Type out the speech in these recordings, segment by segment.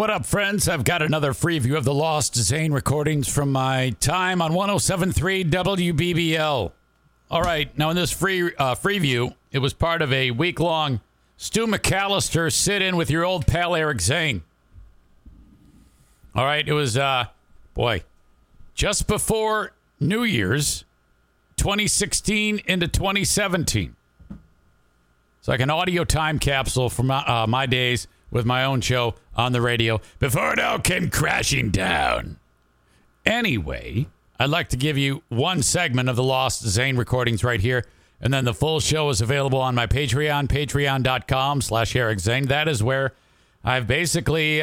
What up, friends? I've got another free view of the Lost Zane recordings from my time on 107.3 WBBL. All right, now in this free view, it was part of a week-long Stu McAllister sit-in with your old pal Eric Zane. All right, it was, just before New Year's, 2016 into 2017. It's like an audio time capsule from my days with my own show on the radio before it all came crashing down. Anyway, I'd like to give you one segment of the Lost Zane recordings right here, and then the full show is available on my Patreon, patreon.com/Eric Zane. That is where I've basically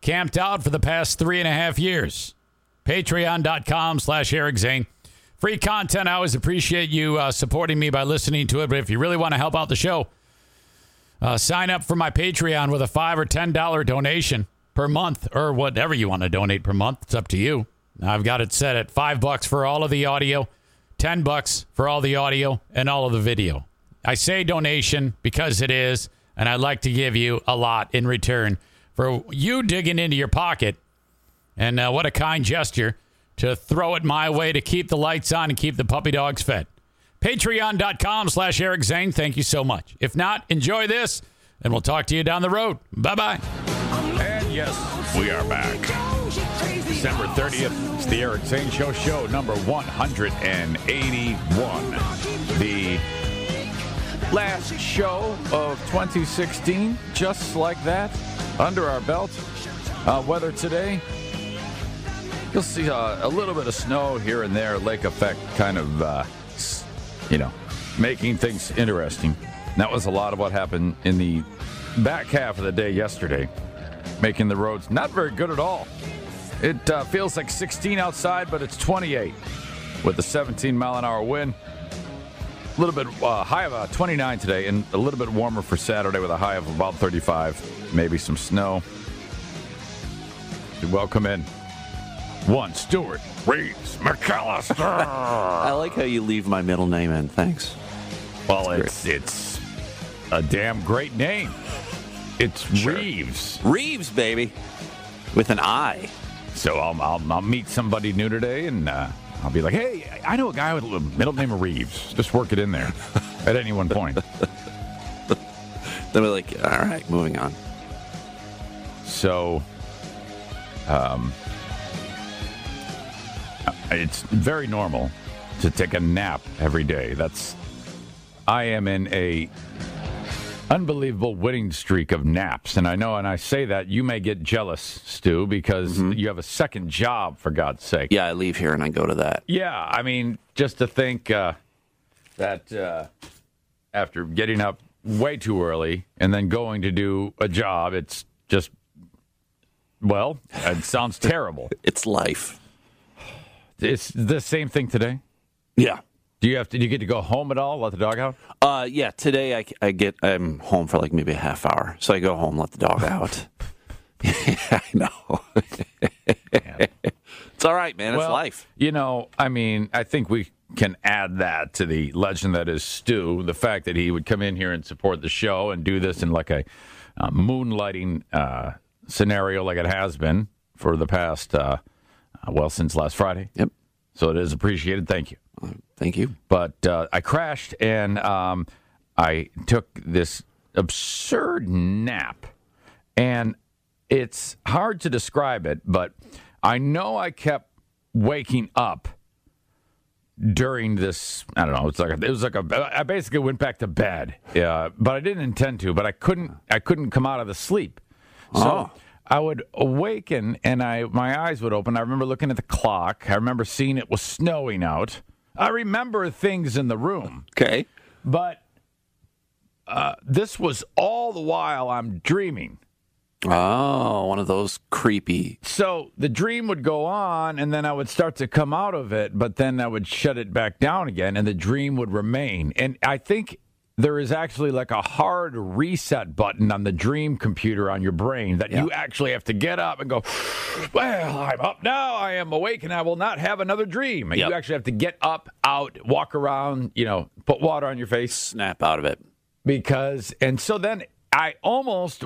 camped out for the past 3.5 years. Patreon.com/Eric Zane. Free content. I always appreciate you supporting me by listening to it, but if you really want to help out the show, sign up for my Patreon with a $5 or $10 donation per month, or whatever you want to donate per month. It's up to you. I've got it set at $5 for all of the audio, $10 for all the audio, and all of the video. I say donation because it is, and I like to give you a lot in return for you digging into your pocket. And what a kind gesture to throw it my way to keep the lights on and keep the puppy dogs fed. Patreon.com/Eric Zane. Thank you so much. If not, enjoy this, and we'll talk to you down the road. Bye-bye. And yes, we are back. December 30th, it's the Eric Zane Show number 181. The last show of 2016, just like that, under our belt. Weather today, you'll see a little bit of snow here and there, lake effect kind of making things interesting. That was a lot of what happened in the back half of the day yesterday, making the roads not very good at all. It feels like 16 outside, but it's 28 with a 17-mile-an-hour wind. A little bit high of 29 today, and a little bit warmer for Saturday with a high of about 35, maybe some snow. Welcome in one Stuart Reeves McAllister. I like how you leave my middle name in. Thanks. Well, it's a damn great name. It's sure. Reeves, baby, with an I. So I'll meet somebody new today, and I'll be like, hey, I know a guy with a middle name of Reeves. Just work it in there at any one point. They'll be like, all right, moving on. So, it's very normal to take a nap every day. I am in a unbelievable winning streak of naps. And I know when I say that, you may get jealous, Stu, because you have a second job, for God's sake. Yeah, I leave here and I go to that. Yeah, I mean, just to think that after getting up way too early and then going to do a job, it's just, well, it sounds terrible. It's life. It's the same thing today? Yeah. Do you get to go home at all, let the dog out? Yeah, today I'm home for like maybe a half hour. So I go home, let the dog out. I know. It's all right, man. Well, it's life. You know, I mean, I think we can add that to the legend that is Stu, the fact that he would come in here and support the show and do this in like a moonlighting scenario like it has been for the past... since last Friday. Yep. So it is appreciated. Thank you. Thank you. But I crashed, and I took this absurd nap. And it's hard to describe it, but I know I kept waking up during this. I don't know. I basically went back to bed. Yeah, but I didn't intend to. But I couldn't come out of the sleep. So. Oh. I would awaken, and my eyes would open. I remember looking at the clock. I remember seeing it was snowing out. I remember things in the room. Okay. But this was all the while I'm dreaming. Oh, one of those creepy. So the dream would go on, and then I would start to come out of it, but then I would shut it back down again, and the dream would remain. And I think there is actually like a hard reset button on the dream computer on your brain that you actually have to get up and go, well, I'm up now. I am awake and I will not have another dream. And you actually have to get up, out, walk around, put water on your face. Snap out of it. And so then I was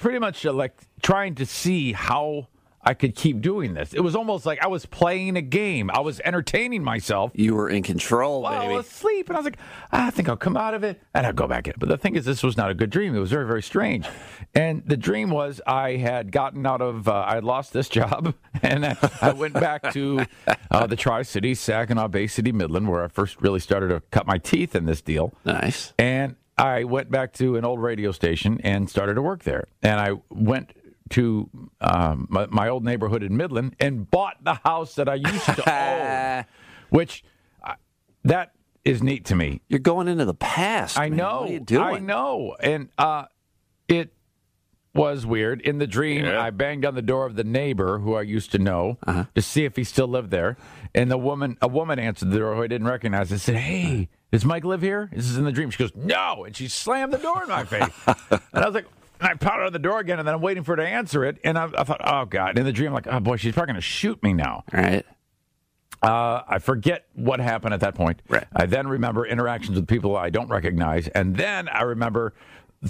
pretty much like trying to see how I could keep doing this. It was almost like I was playing a game. I was entertaining myself. You were in control, baby. I was asleep, and I was like, I think I'll come out of it, and I'll go back in. But the thing is, this was not a good dream. It was very, very strange. And the dream was I had gotten out of, I had lost this job, and I went back to the Tri-City, Saginaw Bay City, Midland, where I first really started to cut my teeth in this deal. Nice. And I went back to an old radio station and started to work there. And I went to my old neighborhood in Midland and bought the house that I used to own, which that is neat to me. You're going into the past. I know. What are you doing? I know. And it was weird. In the dream, I banged on the door of the neighbor who I used to know to see if he still lived there. And a woman answered the door who I didn't recognize and said, "Hey, does Mike live here?" This is in the dream. She goes, "No." And she slammed the door in my face. And I was like, and I pounded on the door again, and then I'm waiting for her to answer it. And I thought, oh, God. And in the dream, I'm like, oh, boy, she's probably going to shoot me now. All right. I forget what happened at that point. Right. I then remember interactions with people I don't recognize. And then I remember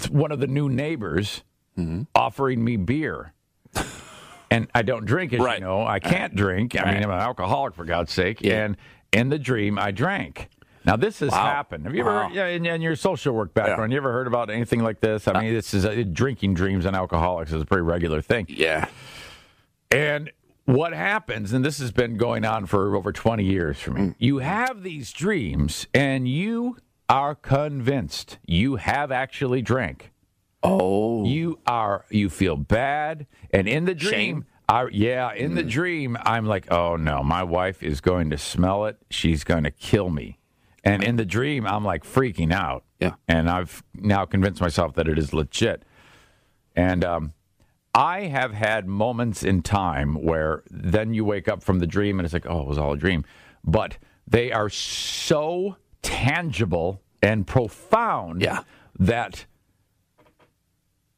one of the new neighbors offering me beer. And I don't drink, as you know. I can't drink. I mean, I'm an alcoholic, for God's sake. Yeah. And in the dream, I drank. Now, this has happened. Have you ever, in your social work background, you ever heard about anything like this? I mean, this is drinking dreams and alcoholics is a pretty regular thing. Yeah. And what happens, and this has been going on for over 20 years for me, you have these dreams, and you are convinced you have actually drank. Oh. You feel bad, and in the dream... Shame. In the dream, I'm like, oh, no, my wife is going to smell it. She's going to kill me. And in the dream, I'm like freaking out. Yeah. And I've now convinced myself that it is legit. And I have had moments in time where then you wake up from the dream and it's like, oh, it was all a dream. But they are so tangible and profound that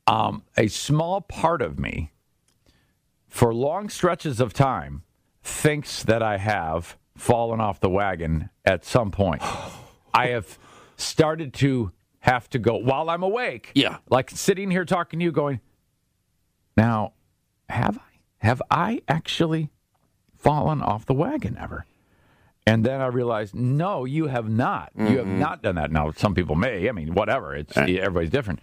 a small part of me, for long stretches of time, thinks that I have fallen off the wagon at some point. I have started to have to go, while I'm awake, like sitting here talking to you going, now, have I actually fallen off the wagon ever? And then I realized, no, you have not. Mm-hmm. You have not done that. Now, some people may. I mean, whatever. Everybody's different.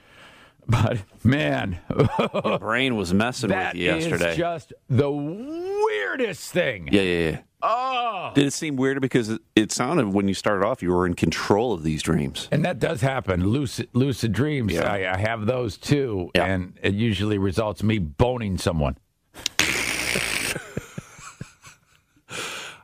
But, man. Your brain was messing with you yesterday. That is just the weirdest thing. Yeah. Oh. Did it seem weirder? Because it sounded, when you started off, you were in control of these dreams. And that does happen. Lucid dreams. Yeah. I have those, too. Yeah. And it usually results in me boning someone.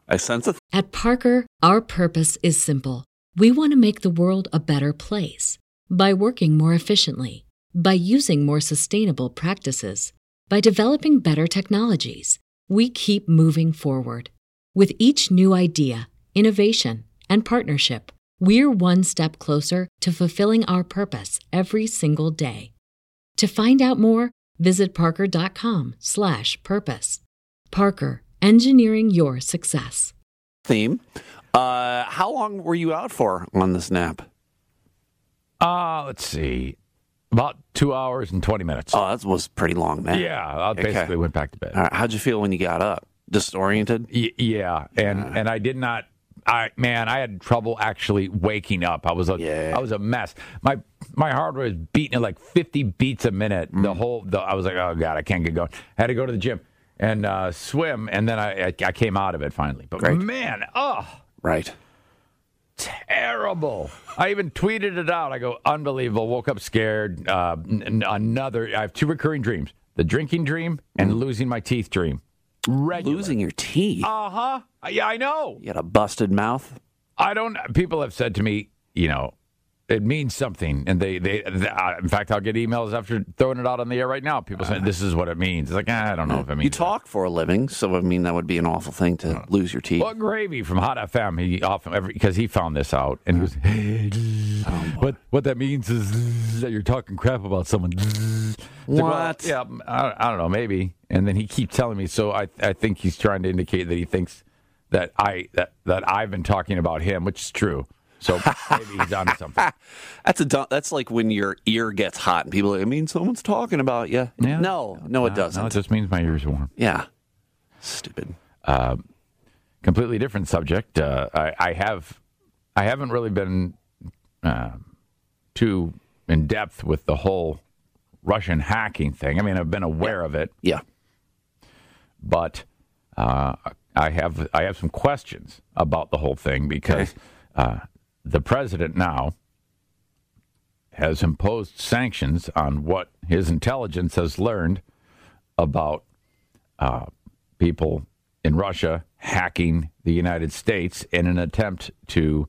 I sense it. At Parker, our purpose is simple. We want to make the world a better place. By working more efficiently. By using more sustainable practices, by developing better technologies, we keep moving forward. With each new idea, innovation, and partnership, we're one step closer to fulfilling our purpose every single day. To find out more, visit parker.com/purpose. Parker, engineering your success. Theme. How long were you out for on this nap? Let's see. About 2 hours and 20 minutes. Oh, that was pretty long, man. Yeah, I basically went back to bed. All right, how'd you feel when you got up? Disoriented? And I did not. I had trouble actually waking up. I was a mess. My heart was beating at like 50 beats a minute. I was like, oh God, I can't get going. I had to go to the gym and swim, and then I came out of it finally. But man, right. Terrible. I even tweeted it out. I go, unbelievable. Woke up scared. I have two recurring dreams. The drinking dream and losing my teeth dream. Regular. Losing your teeth? Uh-huh. Yeah, I know. You had a busted mouth? People have said to me, you know, it means something. And in fact, I'll get emails after throwing it out on the air right now. People saying this is what it means. It's like, I don't know if it means. You talk for a living, so I mean, that would be an awful thing to lose your teeth. Well, Gravy from Hot FM, because he found this out, and he was, what that means is that you're talking crap about someone. What? Yeah, I don't know, maybe. And then he keeps telling me, so I think he's trying to indicate that he thinks that I've been talking about him, which is true. So maybe he's onto something. That's like when your ear gets hot and people are like, I mean, someone's talking about you. Yeah. No, it doesn't. No, it just means my ears are warm. Yeah. Stupid. Completely different subject. I haven't really been too in depth with the whole Russian hacking thing. I mean, I've been aware of it. Yeah. But I have some questions about the whole thing because the president now has imposed sanctions on what his intelligence has learned about people in Russia hacking the United States in an attempt to,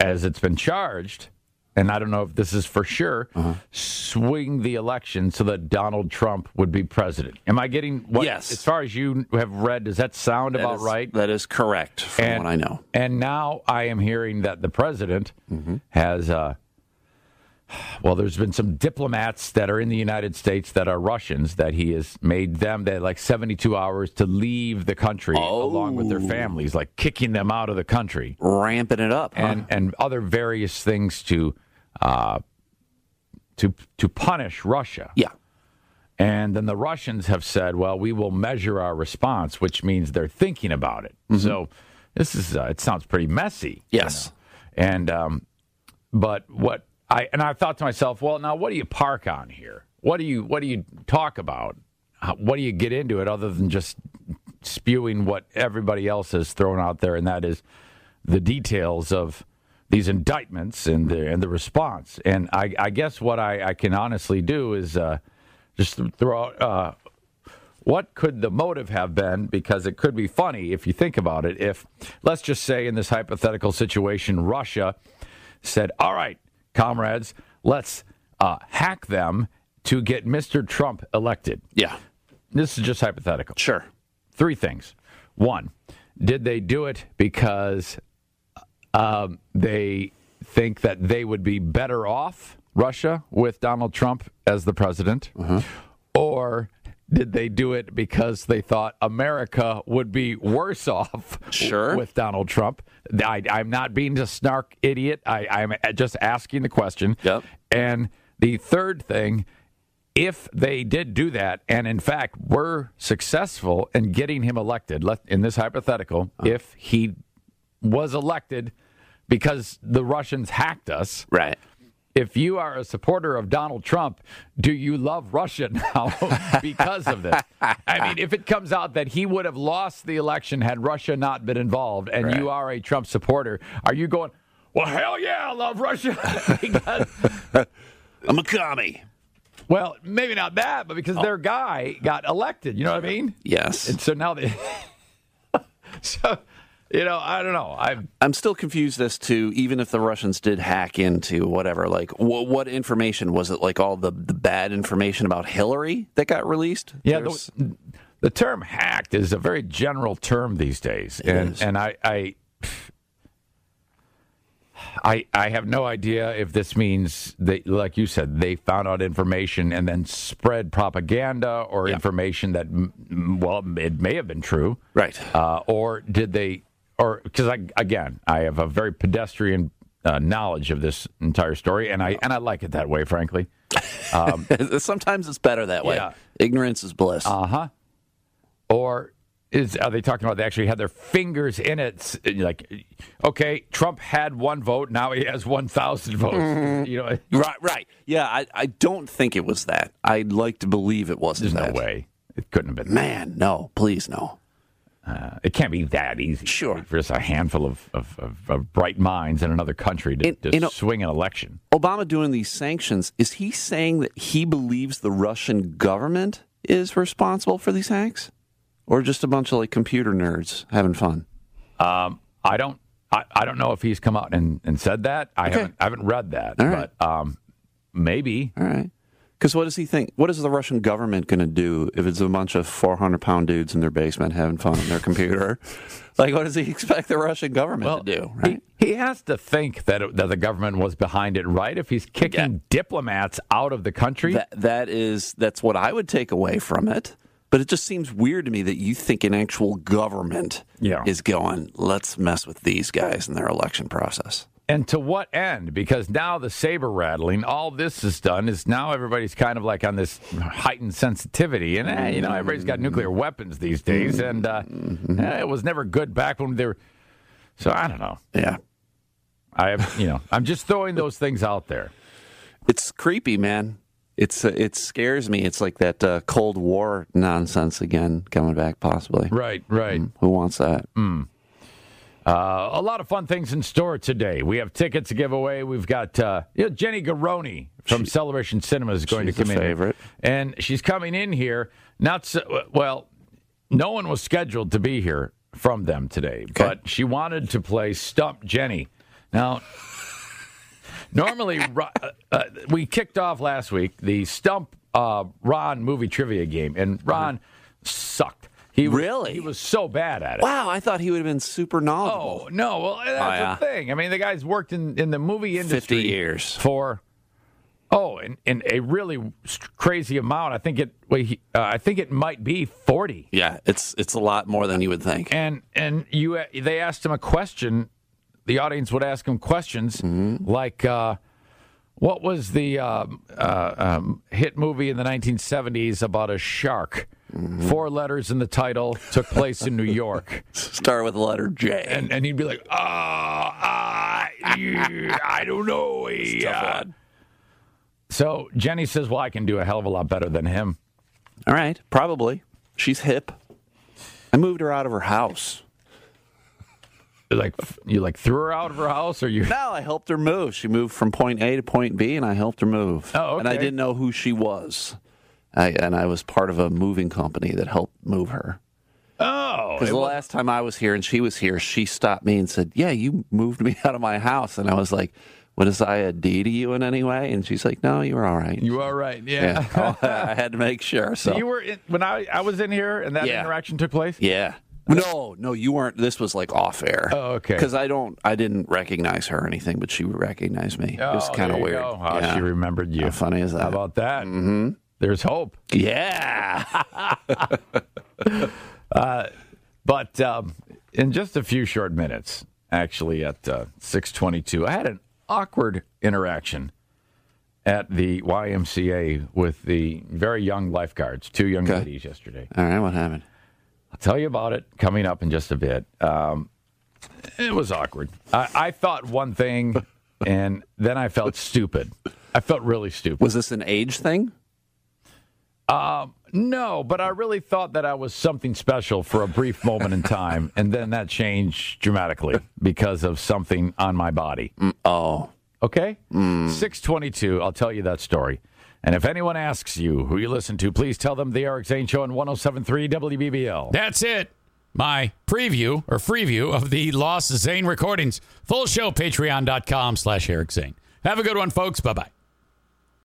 as it's been charged, and I don't know if this is for sure, swing the election so that Donald Trump would be president. Am I getting what? Yes. As far as you have read, does that sound right? That is correct from what I know. And now I am hearing that the president has, there's been some diplomats that are in the United States that are Russians that he has made them, they had like 72 hours to leave the country along with their families, like kicking them out of the country. Ramping it up. And other various things to punish Russia. Yeah. And then the Russians have said, well, we will measure our response, which means they're thinking about it. Mm-hmm. So this is, it sounds pretty messy. Yes. You know? And, but what, I thought to myself, well, now what do you park on here? What do you talk about? What do you get into it other than just spewing what everybody else has thrown out there, and that is the details of these indictments and the response. And I guess what I can honestly do is just throw out what could the motive have been, because it could be funny if you think about it. If, let's just say in this hypothetical situation, Russia said, all right, comrades, let's hack them to get Mr. Trump elected. Yeah. This is just hypothetical. Sure. Three things. One, did they do it because they think that they would be better off, Russia, with Donald Trump as the president? Or did they do it because they thought America would be worse off with Donald Trump? I'm not being a snark idiot. I'm just asking the question. Yep. And the third thing, if they did do that and, in fact, were successful in getting him elected, in this hypothetical, if he was elected because the Russians hacked us. Right. If you are a supporter of Donald Trump, do you love Russia now because of this? I mean, if it comes out that he would have lost the election had Russia not been involved, and you are a Trump supporter, are you going, well, hell yeah, I love Russia because I'm a commie? Well, maybe not that, but because their guy got elected. You know what I mean? Yes. And so now they... so... You know, I don't know. I'm still confused as to, even if the Russians did hack into whatever, like, what information? Was it like all the bad information about Hillary that got released? Yeah, the term hacked is a very general term these days. And I have no idea if this means, like you said, they found out information and then spread propaganda or information that, well, it may have been true. Right. Or did they... Because I have a very pedestrian knowledge of this entire story, and I like it that way, frankly. Sometimes it's better that way. Yeah. Ignorance is bliss. Or are they talking about they actually had their fingers in it? Like, okay, Trump had one vote, now he has 1,000 votes. You know, right. Yeah, I don't think it was that. I'd like to believe it wasn't. There's no way it couldn't have been. Man, no, please, no. It can't be that easy. Sure. For just a handful of bright minds in another country to swing an election. Obama doing these sanctions, is he saying that he believes the Russian government is responsible for these hacks? Or just a bunch of, like, computer nerds having fun? I don't know if he's come out and said that. I haven't read that. All right. But maybe. All right. Because what does he think? What is the Russian government going to do if it's a bunch of 400-pound dudes in their basement having fun on their computer? Like, what does he expect the Russian government to do? Right? He has to think that the government was behind it, right? If he's kicking diplomats out of the country, that's what I would take away from it. But it just seems weird to me that you think an actual government is going, let's mess with these guys in their election process. And to what end? Because now the saber rattling, all this is done is now everybody's kind of like on this heightened sensitivity. And, everybody's got nuclear weapons these days. And it was never good back when they were. So I don't know. Yeah. I'm just throwing those things out there. It's creepy, man. It scares me. It's like that Cold War nonsense again coming back, possibly. Right. Who wants that? A lot of fun things in store today. We have tickets to give away. We've got Jenny Garoni from Celebration Cinema is going to come in. She's a favorite. And she's coming in here. No one was scheduled to be here from them today, okay. But she wanted to play Stump Jenny. Now, normally we kicked off last week the Stump Ron movie trivia game, and Ron sucked. He was so bad at it. Wow, I thought he would have been super knowledgeable. Oh, no. Well, that's the thing. I mean, the guy's worked in the movie industry 50 years. in a really crazy amount. I think it might be 40. Yeah, it's a lot more than you would think. And they asked him a question. The audience would ask him questions like, what was the hit movie in the 1970s about a shark? Mm-hmm. 4 letters in the title, took place in New York. Start with the letter J. And he'd be like, I don't know. So Jenny says, well, I can do a hell of a lot better than him. All right, probably. She's hip. I moved her out of her house. You threw her out of her house? No, I helped her move. She moved from point A to point B, and I helped her move. Oh, okay. And I didn't know who she was. I was part of a moving company that helped move her. Oh. Because last time I was here and she was here, she stopped me and said, yeah, you moved me out of my house. And I was like, what, is I a D to you in any way? And she's like, no, you were all right. You were all right, yeah. I had to make sure. So you were when I was in here and that interaction took place? Yeah. No, you weren't. This was like off air. Oh, okay. Because I didn't recognize her or anything, but she recognized me. Oh, it was kind of weird. Oh, yeah. She remembered you. How funny is that? How about that? Mm-hmm. There's hope. Yeah. But in just a few short minutes, actually at 6:22, I had an awkward interaction at the YMCA with the very young lifeguards, 2 young ladies yesterday. All right, what happened? I'll tell you about it coming up in just a bit. It was awkward. I thought one thing, and then I felt stupid. I felt really stupid. Was this an age thing? No, but I really thought that I was something special for a brief moment in time, and then that changed dramatically because of something on my body. Oh. Okay? 6:22, I'll tell you that story. And if anyone asks you who you listen to, please tell them the Eric Zane Show on 107.3 WBBL. That's it. My preview of the Lost Zane recordings. Full show, patreon.com/Eric Zane. Have a good one, folks. Bye-bye.